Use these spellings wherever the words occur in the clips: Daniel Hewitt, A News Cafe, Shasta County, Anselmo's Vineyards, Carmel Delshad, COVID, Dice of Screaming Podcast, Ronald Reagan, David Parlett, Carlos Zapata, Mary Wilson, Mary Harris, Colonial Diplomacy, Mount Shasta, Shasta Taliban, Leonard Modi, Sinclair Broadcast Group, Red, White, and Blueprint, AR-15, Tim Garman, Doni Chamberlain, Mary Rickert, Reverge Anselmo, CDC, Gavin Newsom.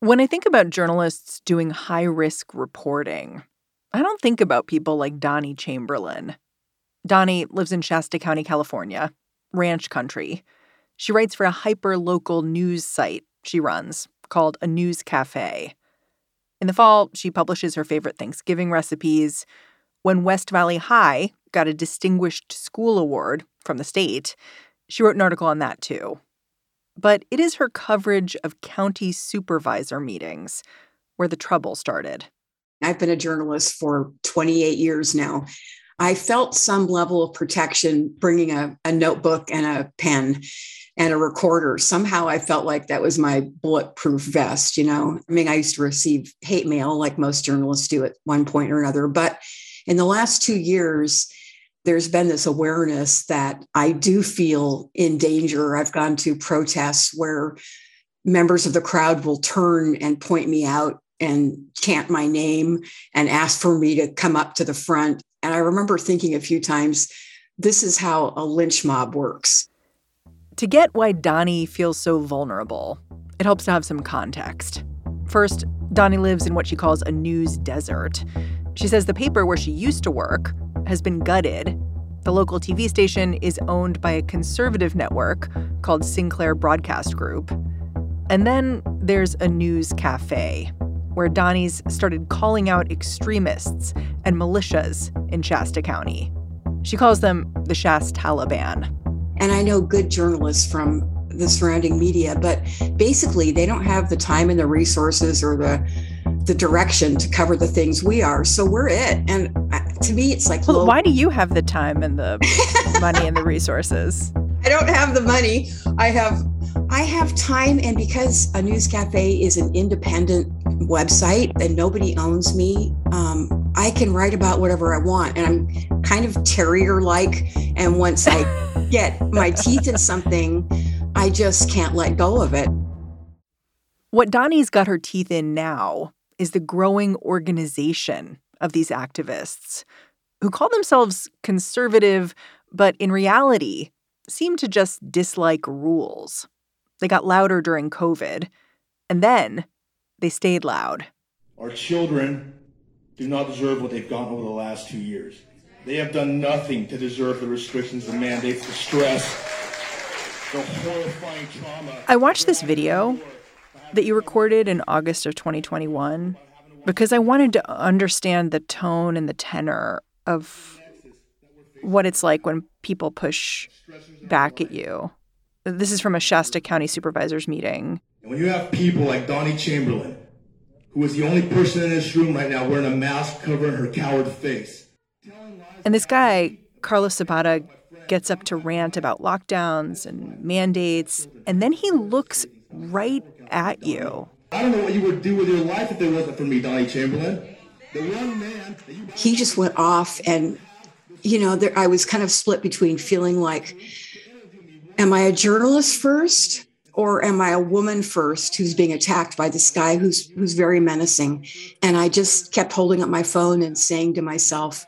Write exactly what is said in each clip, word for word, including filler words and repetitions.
When I think about journalists doing high-risk reporting, I don't think about people like Doni Chamberlain. Doni lives in Shasta County, California, ranch country. She writes for a hyper-local news site she runs called A News Cafe. In the fall, she publishes her favorite Thanksgiving recipes. When West Valley High got a Distinguished School Award from the state, she wrote an article on that, too. But it is her coverage of county supervisor meetings where the trouble started. I've been a journalist for twenty-eight years now. I felt some level of protection bringing a, a notebook and a pen and a recorder. Somehow I felt like that was my bulletproof vest, you know. I mean, I used to receive hate mail like most journalists do at one point or another. But in the last two years, there's been this awareness that I do feel in danger. I've gone to protests where members of the crowd will turn and point me out and chant my name and ask for me to come up to the front. And I remember thinking a few times, this is how a lynch mob works. To get why Doni feels so vulnerable, it helps to have some context. First, Doni lives in what she calls a news desert. She says the paper where she used to work has been gutted. The local T V station is owned by a conservative network called Sinclair Broadcast Group. And then there's A News Cafe, where Doni's started calling out extremists and militias in Shasta County. She calls them the Shasta Taliban. And I know good journalists from the surrounding media, but basically they don't have the time and the resources or the the direction to cover the things we are. So we're it. And to me, it's like, well, well, why do you have the time and the money and the resources? I don't have the money. I have I have time. And because A News Cafe is an independent website and nobody owns me, um, I can write about whatever I want. And I'm kind of terrier-like. And once I get my teeth in something, I just can't let go of it. What Doni's got her teeth in now is the growing organization of these activists who call themselves conservative, but in reality seem to just dislike rules. They got louder during COVID, and then they stayed loud. Our children do not deserve what they've gotten over the last two years. They have done nothing to deserve the restrictions, the mandates, the stress, the horrifying trauma. I watched this video that you recorded in August of twenty twenty-one because I wanted to understand the tone and the tenor of what it's like when people push back at you. This is from a Shasta County supervisors meeting. And when you have people like Doni Chamberlain, who is the only person in this room right now wearing a mask covering her coward face. And this guy, Carlos Zapata, gets up to rant about lockdowns and mandates, and then he looks right at you. I don't know what you would do with your life if it wasn't for me, Doni Chamberlain. The one man that you... He just went off and... You know, there, I was kind of split between feeling like, am I a journalist first or am I a woman first who's being attacked by this guy who's who's very menacing? And I just kept holding up my phone and saying to myself,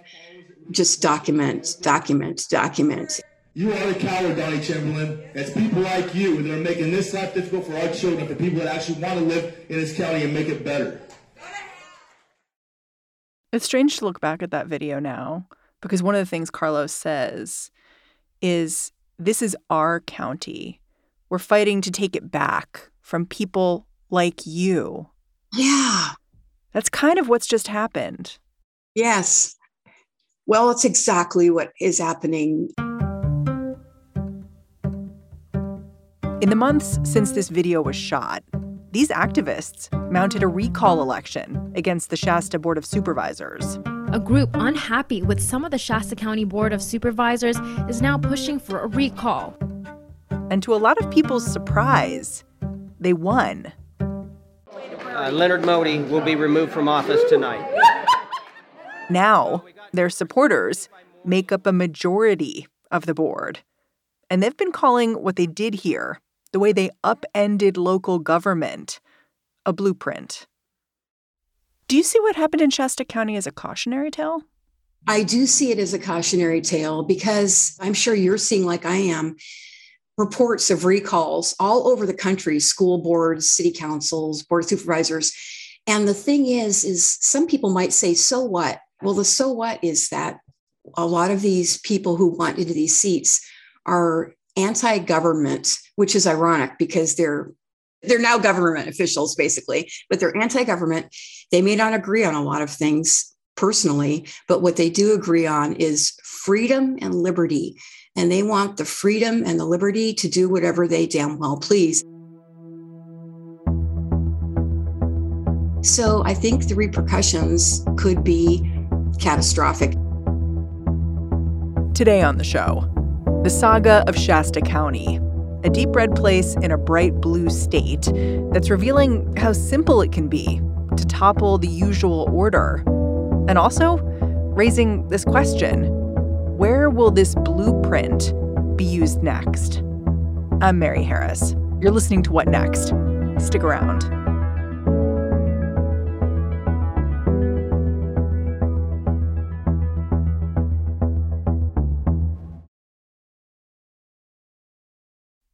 just document, document, document. You are a coward, Doni Chamberlain. It's people like you that are making this life difficult for our children, for people that actually want to live in this county and make it better. It's strange to look back at that video now. Because one of the things Carlos says is this is our county. We're fighting to take it back from people like you. Yeah. That's kind of what's just happened. Yes. Well, it's exactly what is happening. In the months since this video was shot, these activists mounted a recall election against the Shasta Board of Supervisors. A group unhappy with some of the Shasta County Board of Supervisors is now pushing for a recall. And to a lot of people's surprise, they won. Uh, Leonard Modi will be removed from office tonight. Now, their supporters make up a majority of the board. And they've been calling what they did here, the way they upended local government, a blueprint. Do you see what happened in Shasta County as a cautionary tale? I do see it as a cautionary tale because I'm sure you're seeing, like I am, reports of recalls all over the country, school boards, city councils, board of supervisors. And the thing is, is some people might say, so what? Well, the so what is that a lot of these people who want into these seats are anti-government, which is ironic because they're They're now government officials, basically, but they're anti-government. They may not agree on a lot of things personally, but what they do agree on is freedom and liberty. And they want the freedom and the liberty to do whatever they damn well please. So I think the repercussions could be catastrophic. Today on the show, the saga of Shasta County, a deep red place in a bright blue state that's revealing how simple it can be to topple the usual order. And also raising this question, where will this blueprint be used next? I'm Mary Harris. You're listening to What Next? Stick around.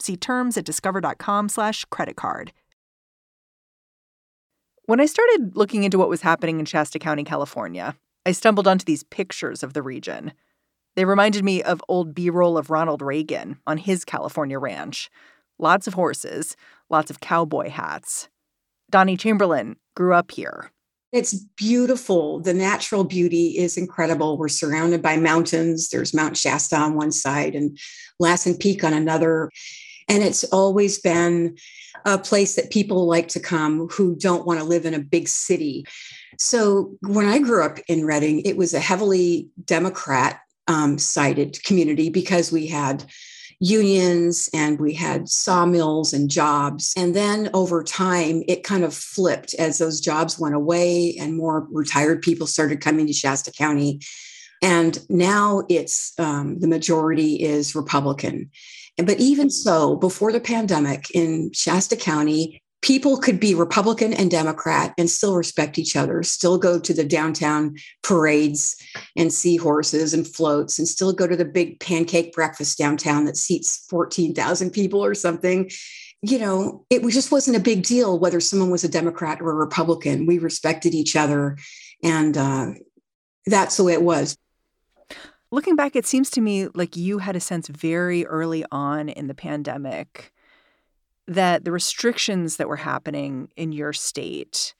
See terms at discover.com slash credit card. When I started looking into what was happening in Shasta County, California, I stumbled onto these pictures of the region. They reminded me of old B-roll of Ronald Reagan on his California ranch. Lots of horses, lots of cowboy hats. Doni Chamberlain grew up here. It's beautiful. The natural beauty is incredible. We're surrounded by mountains. There's Mount Shasta on one side and Lassen Peak on another. And it's always been a place that people like to come who don't want to live in a big city. So when I grew up in Redding, it was a heavily Democrat um, sided community because we had unions and we had sawmills and jobs. And then over time, it kind of flipped as those jobs went away and more retired people started coming to Shasta County. And now it's um, the majority is Republican. But even so, before the pandemic in Shasta County, people could be Republican and Democrat and still respect each other, still go to the downtown parades and see horses and floats and still go to the big pancake breakfast downtown that seats fourteen thousand people or something. You know, it just wasn't a big deal whether someone was a Democrat or a Republican. We respected each other. And uh, that's the way it was. Looking back, it seems to me like you had a sense very early on in the pandemic that the restrictions that were happening in your state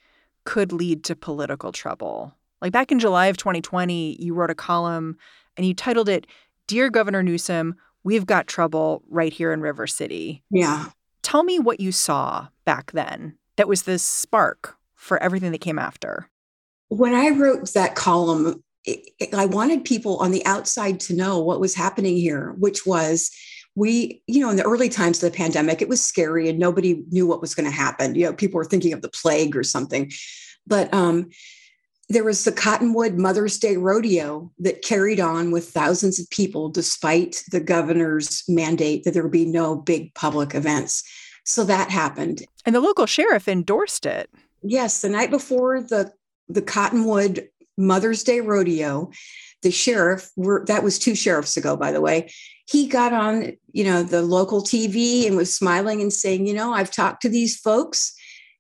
could lead to political trouble. Like back in July of twenty twenty, you wrote a column and you titled it, "Dear Governor Newsom, We've Got Trouble Right Here in River City." Yeah. Tell me what you saw back then that was the spark for everything that came after. When I wrote that column, I wanted people on the outside to know what was happening here, which was, we, you know, in the early times of the pandemic, it was scary and nobody knew what was going to happen. You know, people were thinking of the plague or something. But um, There was the Cottonwood Mother's Day Rodeo that carried on with thousands of people, despite the governor's mandate that there would be no big public events. So that happened. And the local sheriff endorsed it. Yes. The night before the, the Cottonwood Mother's Day Rodeo, the sheriff, were, that was two sheriffs ago, by the way, he got on, you know, the local T V and was smiling and saying, you know, I've talked to these folks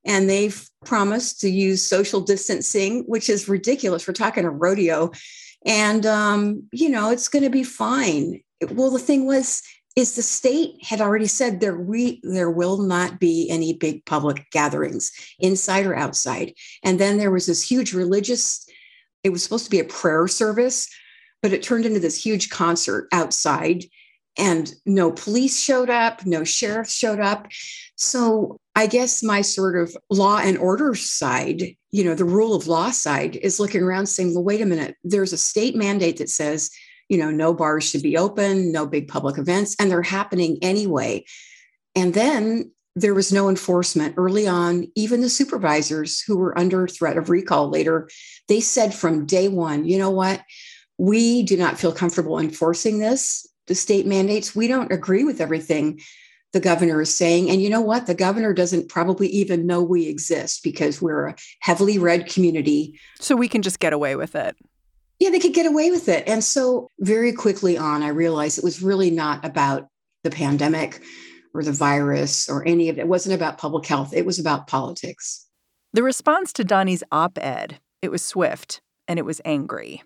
and they've promised to use social distancing, which is ridiculous. We're talking a rodeo. And, um, you know, it's going to be fine. Well, the thing was, is the state had already said there we, there will not be any big public gatherings inside or outside. And then there was this huge religious, it was supposed to be a prayer service, but it turned into this huge concert outside, and no police showed up, no sheriff showed up. So I guess my sort of law and order side, you know, the rule of law side is looking around saying, well, wait a minute, there's a state mandate that says, you know, no bars should be open, no big public events, and they're happening anyway. And then there was no enforcement early on. Even the supervisors who were under threat of recall later, they said from day one, you know what, we do not feel comfortable enforcing this, the state mandates. We don't agree with everything the governor is saying. And you know what? The governor doesn't probably even know we exist because we're a heavily red community. So we can just get away with it. Yeah, they could get away with it. And so very quickly on, I realized it was really not about the pandemic or the virus or any of it. It wasn't about public health. It was about politics. The response to Doni's op-ed, it was swift and it was angry.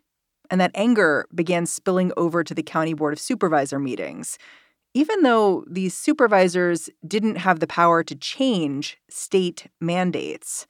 And that anger began spilling over to the county board of supervisor meetings, even though these supervisors didn't have the power to change state mandates.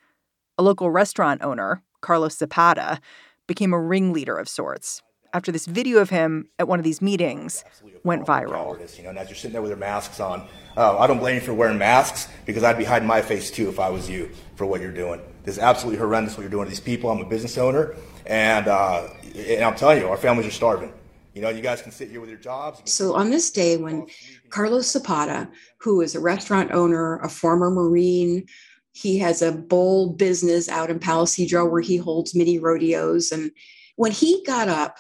A local restaurant owner, Carlos Zapata, became a ringleader of sorts after this video of him at one of these meetings went viral. You know, and as you're sitting there with your masks on, uh, I don't blame you for wearing masks because I'd be hiding my face too if I was you for what you're doing. This is absolutely horrendous what you're doing to these people. I'm a business owner, and uh, and I'm telling you, our families are starving. You know, you guys can sit here with your jobs. So on this day when Carlos Zapata, who is a restaurant owner, a former Marine, he has a bold business out in Palisadro where he holds mini rodeos. And when he got up,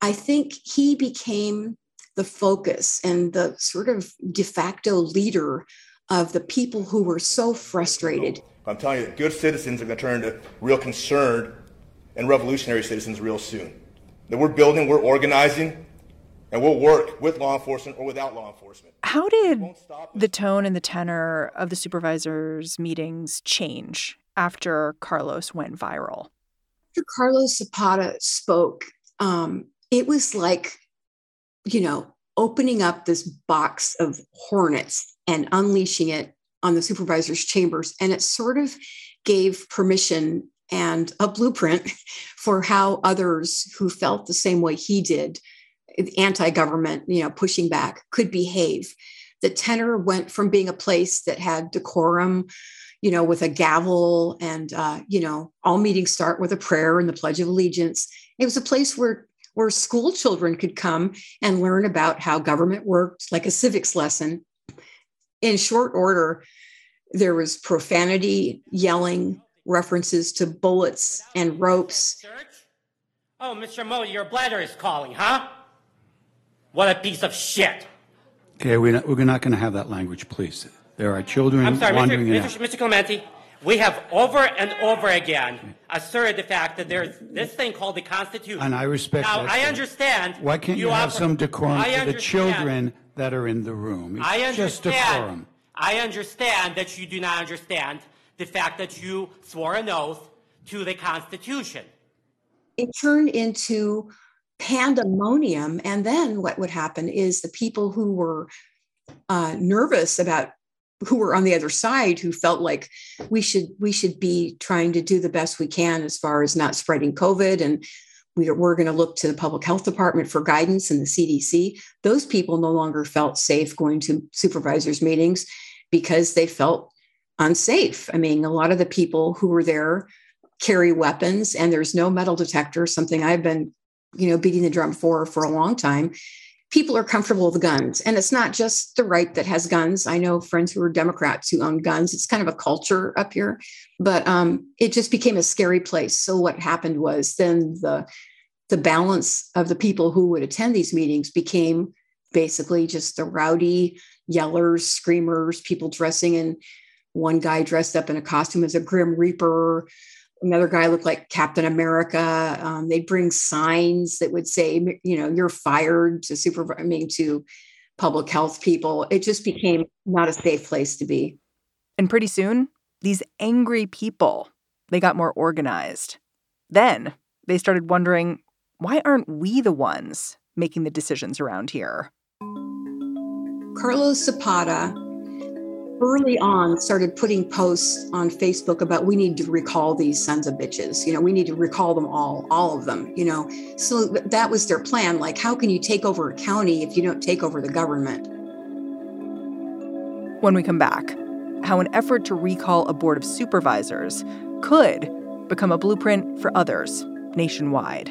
I think he became the focus and the sort of de facto leader of the people who were so frustrated. I'm telling you, good citizens are going to turn into real concerned and revolutionary citizens real soon. That we're building, we're organizing, and we'll work with law enforcement or without law enforcement. How did the tone and the tenor of the supervisors' meetings change after Carlos went viral? After Carlos Zapata spoke, um, it was like, you know, opening up this box of hornets and unleashing it on the supervisors' chambers. And it sort of gave permission and a blueprint for how others who felt the same way he did, anti-government, you know, pushing back, could behave. The tenor went from being a place that had decorum, you know, with a gavel and, uh, you know, all meetings start with a prayer and the Pledge of Allegiance. It was a place where, where school children could come and learn about how government worked, like a civics lesson. In short order, there was profanity, yelling, references to bullets and ropes. Oh, Mister Modi, your bladder is calling, huh? What a piece of shit. Okay, we're not, we're not going to have that language, please. There are children I'm sorry, wandering Mister, in. Mister, Mister Comenti, we have over and over again okay. asserted the fact that there's this thing called the Constitution. And I respect now, that. Now, I understand. Why can't you, you have offer, some decorum for the children that are in the room? It's I understand. Just decorum. I understand that you do not understand the fact that you swore an oath to the Constitution. It turned into pandemonium. And then what would happen is the people who were uh, nervous about, who were on the other side, who felt like we should we should be trying to do the best we can as far as not spreading COVID, and we we're going to look to the public health department for guidance and the C D C. Those people no longer felt safe going to supervisors' meetings because they felt unsafe. I mean, a lot of the people who were there carry weapons, and there's no metal detector, something I've been, you know, beating the drum for for a long time. people are comfortable with guns. And it's not just the right that has guns. I know friends who are Democrats who own guns. It's kind of a culture up here, but um, it just became a scary place. So what happened was then the the balance of the people who would attend these meetings became basically just the rowdy yellers, screamers, people dressing in. One guy dressed up in a costume as a Grim Reaper. Another guy looked like Captain America. Um, they'd bring signs that would say, you know, you're fired to supervi- I mean, to public health people. It just became not a safe place to be. And pretty soon, these angry people, they got more organized. Then they started wondering, why aren't we the ones making the decisions around here? Carlos Zapata early on started putting posts on Facebook about we need to recall these sons of bitches. You know, we need to recall them all, all of them, you know. So that was their plan. Like, how can you take over a county if you don't take over the government? When we come back, how an effort to recall a board of supervisors could become a blueprint for others nationwide.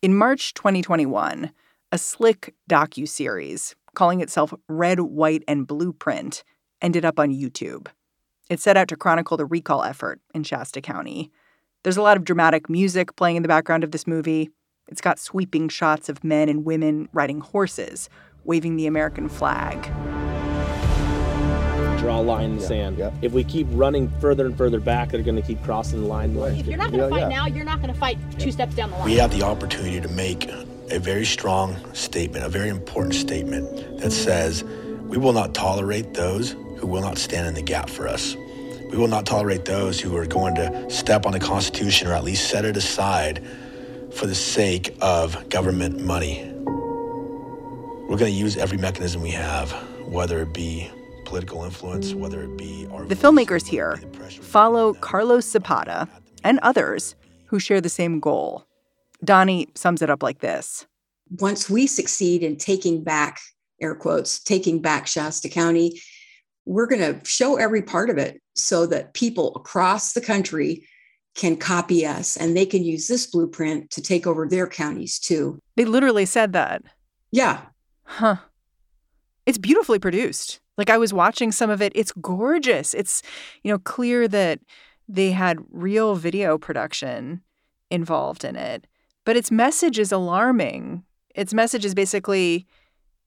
In March twenty twenty-one, a slick docuseries calling itself Red, White, and Blueprint ended up on YouTube. It set out to chronicle the recall effort in Shasta County. There's a lot of dramatic music playing in the background of this movie. It's got sweeping shots of men and women riding horses, waving the American flag. Draw a line in the yeah, sand. Yeah. If we keep running further and further back, they're going to keep crossing the line. If you're not going to yeah, fight yeah. now, you're not going to fight yeah. two steps down the line. We have the opportunity to make a very strong statement, a very important statement that says we will not tolerate those who will not stand in the gap for us. We will not tolerate those who are going to step on the Constitution or at least set it aside for the sake of government money. We're going to use every mechanism we have, whether it be political influence, whether it be our the filmmakers here follow Carlos Zapata and others who share the same goal. Doni sums it up like this. Once we succeed in taking back, air quotes, taking back Shasta County, we're going to show every part of it so that people across the country can copy us and they can use this blueprint to take over their counties too. They literally said that. Yeah. Huh. It's beautifully produced. Like, I was watching some of it. It's gorgeous. It's, you know, clear that they had real video production involved in it. But its message is alarming. Its message is basically,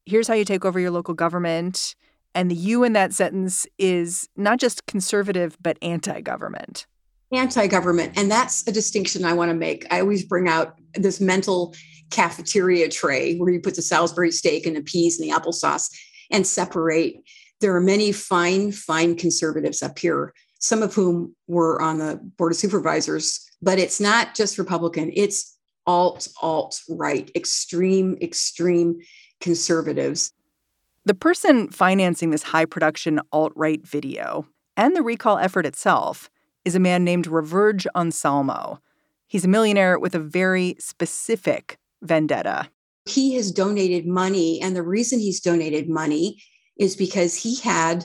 here's how you take over your local government. And the you in that sentence is not just conservative, but anti-government. Anti-government. And that's a distinction I want to make. I always bring out this mental cafeteria tray where you put the Salisbury steak and the peas and the applesauce and separate. There are many fine, fine conservatives up here, some of whom were on the Board of Supervisors, but it's not just Republican. It's alt, alt, right, extreme, extreme conservatives. The person financing this high production alt-right video and the recall effort itself is a man named Reverge Anselmo. He's a millionaire with a very specific vendetta. He has donated money, and the reason he's donated money is because he had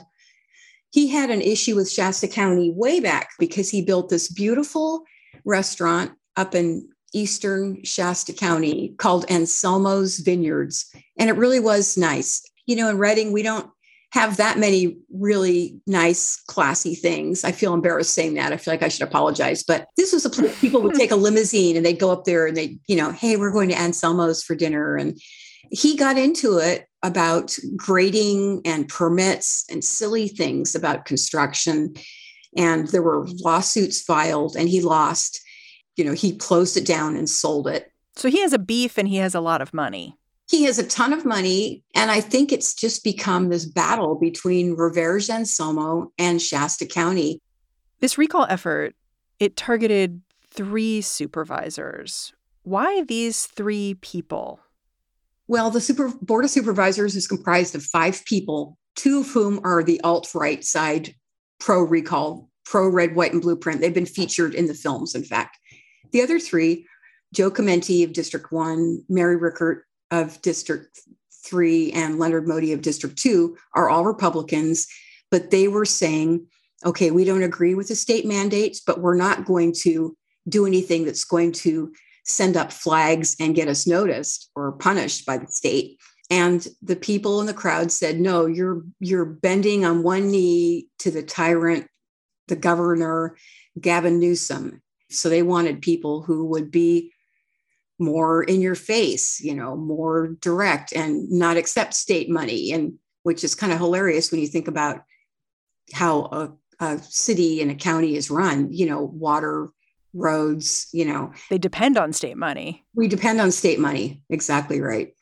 he had an issue with Shasta County way back because he built this beautiful restaurant up in eastern Shasta County called Anselmo's Vineyards, and it really was nice. You know, in Redding, we don't have that many really nice, classy things. I feel embarrassed saying that. I feel like I should apologize. But this was a place people would take a limousine and they'd go up there and they, you know, hey, we're going to Anselmo's for dinner. And he got into it about grading and permits and silly things about construction. And there were lawsuits filed and he lost. You know, he closed it down and sold it. So he has a beef and he has a lot of money. He has a ton of money. And I think it's just become this battle between Reverge Anselmo and Shasta County. This recall effort, it targeted three supervisors. Why these three people? Well, the super, Board of Supervisors is comprised of five people, two of whom are the alt-right side pro-recall, pro-Red, White, and Blueprint. They've been featured in the films, in fact. The other three, Joe Comenti of District one, Mary Rickert of District three, and Leonard Modi of District two, are all Republicans, but they were saying, okay, we don't agree with the state mandates, but we're not going to do anything that's going to send up flags and get us noticed or punished by the state. And the people in the crowd said, no, you're you're bending on one knee to the tyrant, the governor, Gavin Newsom. So they wanted people who would be more in your face, you know, more direct and not accept state money, and which is kind of hilarious when you think about how a, a city and a county is run, you know, water, roads, you know. They depend on state money. We depend on state money. Exactly right.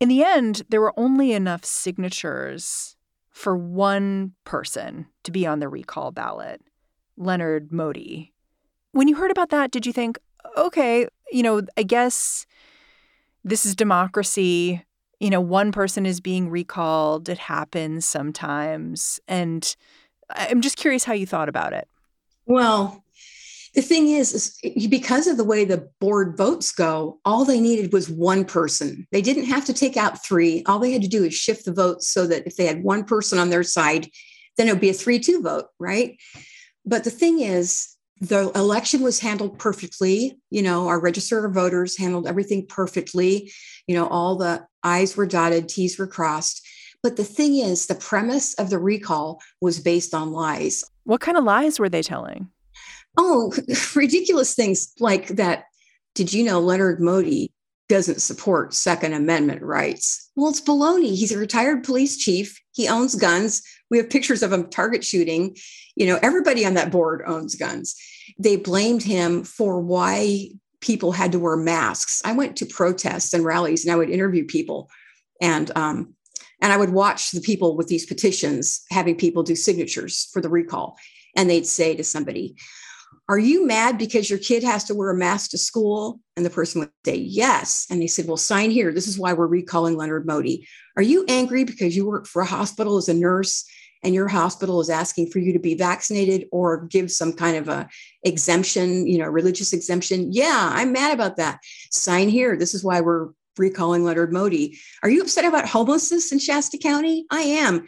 In the end, there were only enough signatures for one person to be on the recall ballot, Leonard Modi. When you heard about that, did you think, okay, you know, I guess this is democracy. You know, one person is being recalled. It happens sometimes. And I'm just curious how you thought about it. Well, the thing is, is because of the way the board votes go, all they needed was one person. They didn't have to take out three. All they had to do is shift the votes so that if they had one person on their side, then it would be a three two vote, right? But the thing is, the election was handled perfectly. You know, our registrar of voters handled everything perfectly. You know, all the I's were dotted, T's were crossed. But the thing is, the premise of the recall was based on lies. What kind of lies were they telling? Oh, ridiculous things like that. Did you know Leonard Modi doesn't support Second Amendment rights? Well, it's baloney. He's a retired police chief. He owns guns. We have pictures of him target shooting. You know, everybody on that board owns guns. They blamed him for why people had to wear masks. I went to protests and rallies and I would interview people and um, and I would watch the people with these petitions, having people do signatures for the recall. And they'd say to somebody, are you mad because your kid has to wear a mask to school? And the person would say, yes. And they said, well, sign here. This is why we're recalling Leonard Modi. Are you angry because you work for a hospital as a nurse and your hospital is asking for you to be vaccinated or give some kind of a exemption, you know, religious exemption? Yeah, I'm mad about that. Sign here. This is why we're recalling Leonard Modi. Are you upset about homelessness in Shasta County? I am.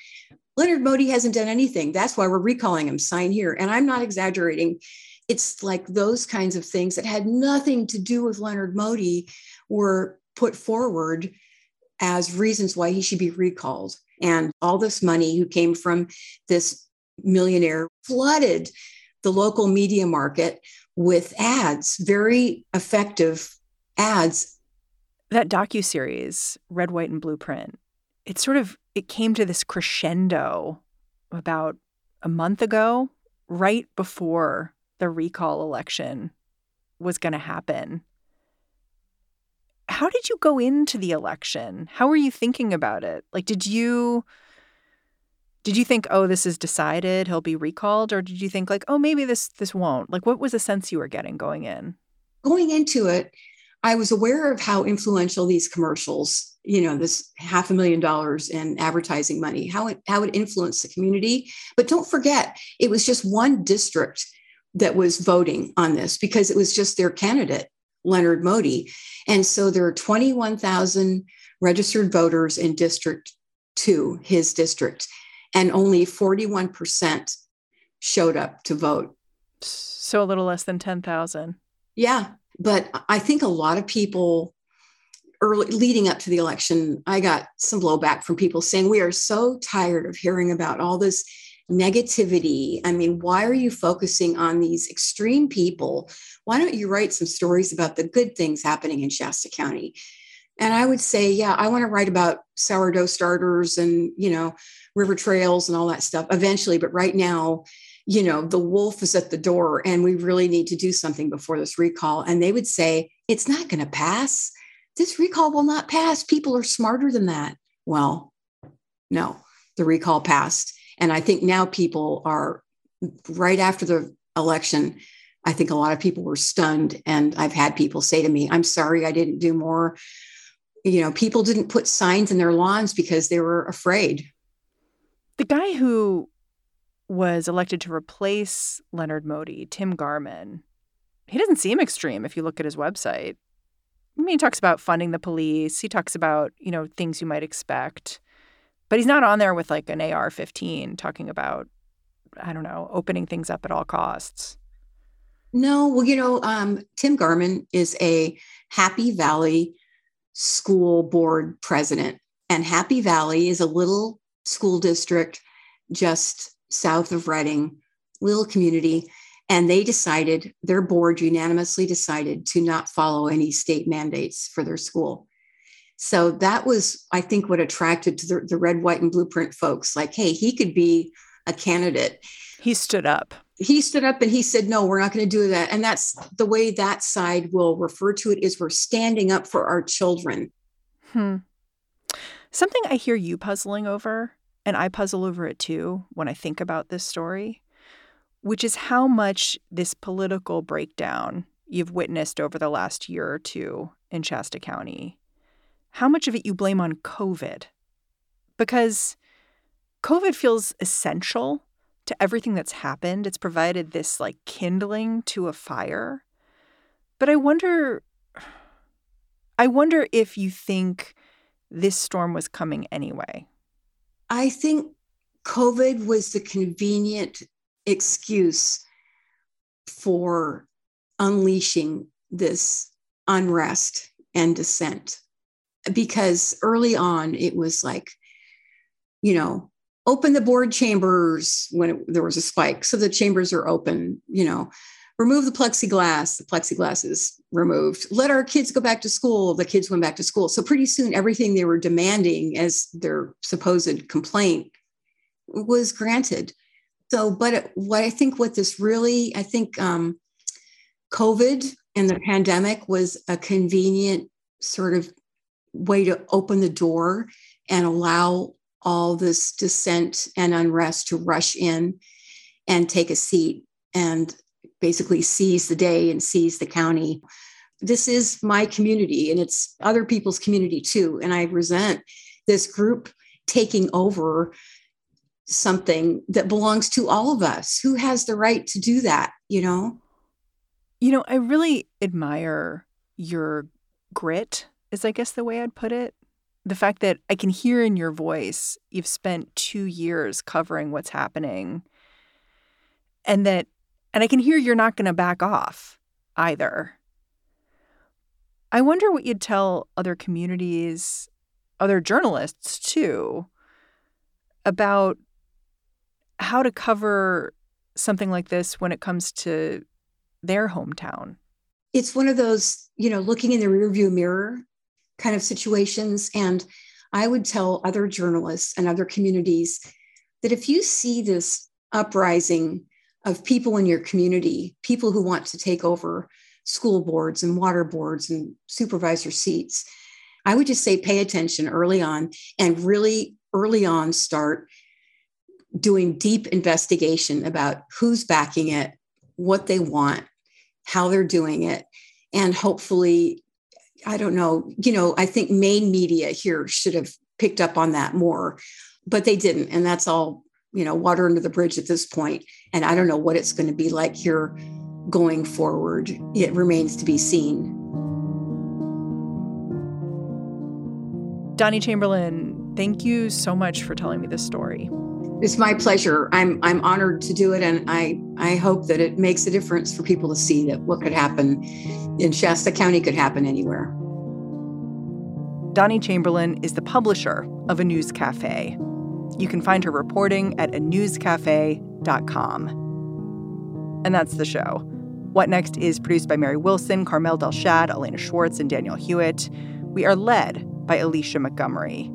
Leonard Modi hasn't done anything. That's why we're recalling him. Sign here. And I'm not exaggerating. It's like those kinds of things that had nothing to do with Leonard Modi were put forward as reasons why he should be recalled. And all this money who came from this millionaire flooded the local media market with ads, very effective ads. That docuseries, Red, White, and Blueprint, it sort of, it came to this crescendo about a month ago, right before the recall election was going to happen. How did you go into the election? How were you thinking about it? Like, did you did you think, oh, this is decided, he'll be recalled? Or did you think like, oh, maybe this this won't? Like, what was the sense you were getting going in? Going into it, I was aware of how influential these commercials, you know, this half a million dollars in advertising money, how it, how it influenced the community. But don't forget, it was just one district that was voting on this because it was just their candidate, Leonard Modi. And so there are twenty-one thousand registered voters in District two, his district, and only forty-one percent showed up to vote. So a little less than ten thousand. Yeah. But I think a lot of people early leading up to the election, I got some blowback from people saying, we are so tired of hearing about all this negativity. I mean, why are you focusing on these extreme people? Why don't you write some stories about the good things happening in Shasta County? And I would say, yeah, I want to write about sourdough starters and, you know, river trails and all that stuff eventually. But right now, you know, the wolf is at the door and we really need to do something before this recall. And they would say, it's not going to pass. This recall will not pass. People are smarter than that. Well, no, the recall passed. And I think now people are, right after the election, I think a lot of people were stunned. And I've had people say to me, I'm sorry, I didn't do more. You know, people didn't put signs in their lawns because they were afraid. The guy who was elected to replace Leonard Modi, Tim Garman, he doesn't seem extreme if you look at his website. I mean, he talks about funding the police. He talks about, you know, things you might expect. But he's not on there with like an A R fifteen talking about, I don't know, opening things up at all costs. No. Well, you know, um, Tim Garman is a Happy Valley school board president. And Happy Valley is a little school district just south of Redding, little community. And they decided, their board unanimously decided to not follow any state mandates for their school. So that was, I think, what attracted to the, the Red, White, and Blueprint folks. Like, hey, he could be a candidate. He stood up. He stood up and he said, no, we're not going to do that. And that's the way that side will refer to it, is we're standing up for our children. Hmm. Something I hear you puzzling over, and I puzzle over it too when I think about this story, which is how much this political breakdown you've witnessed over the last year or two in Shasta County, how much of it you blame on COVID, because COVID feels essential to everything that's happened. It's provided this like kindling to a fire. But I wonder, I wonder if you think this storm was coming anyway. I think COVID was the convenient excuse for unleashing this unrest and dissent. Because early on, it was like, you know, open the board chambers when it, there was a spike. So the chambers are open, you know, remove the plexiglass. The plexiglass is removed. Let our kids go back to school. The kids went back to school. So pretty soon, everything they were demanding as their supposed complaint was granted. So, but what I think what this really, I think um, COVID and the pandemic was a convenient sort of way to open the door and allow all this dissent and unrest to rush in and take a seat and basically seize the day and seize the county. This is my community, and it's other people's community too. And I resent this group taking over something that belongs to all of us. Who has the right to do that, you know? You know, I really admire your grit, is I guess the way I'd put it. The fact that I can hear in your voice, you've spent two years covering what's happening. And that, and I can hear you're not going to back off either. I wonder what you'd tell other communities, other journalists too, about how to cover something like this when it comes to their hometown. It's one of those, you know, looking in the rearview mirror kind of situations. And I would tell other journalists and other communities that if you see this uprising of people in your community, people who want to take over school boards and water boards and supervisor seats, I would just say pay attention early on, and really early on start doing deep investigation about who's backing it, what they want, how they're doing it. And hopefully, I don't know, you know, I think main media here should have picked up on that more, but they didn't. And that's all, you know, water under the bridge at this point. And I don't know what it's going to be like here going forward. It remains to be seen. Doni Chamberlain, thank you so much for telling me this story. It's my pleasure. I'm I'm honored to do it, and I, I hope that it makes a difference for people to see that what could happen in Shasta County could happen anywhere. Doni Chamberlain is the publisher of A News Cafe. You can find her reporting at a news cafe dot com. And that's the show. What Next is produced by Mary Wilson, Carmel Delshad, Elena Schwartz, and Daniel Hewitt. We are led by Alicia Montgomery.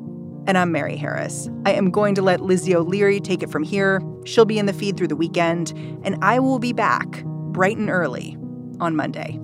And I'm Mary Harris. I am going to let Lizzie O'Leary take it from here. She'll be in the feed through the weekend, and I will be back bright and early on Monday.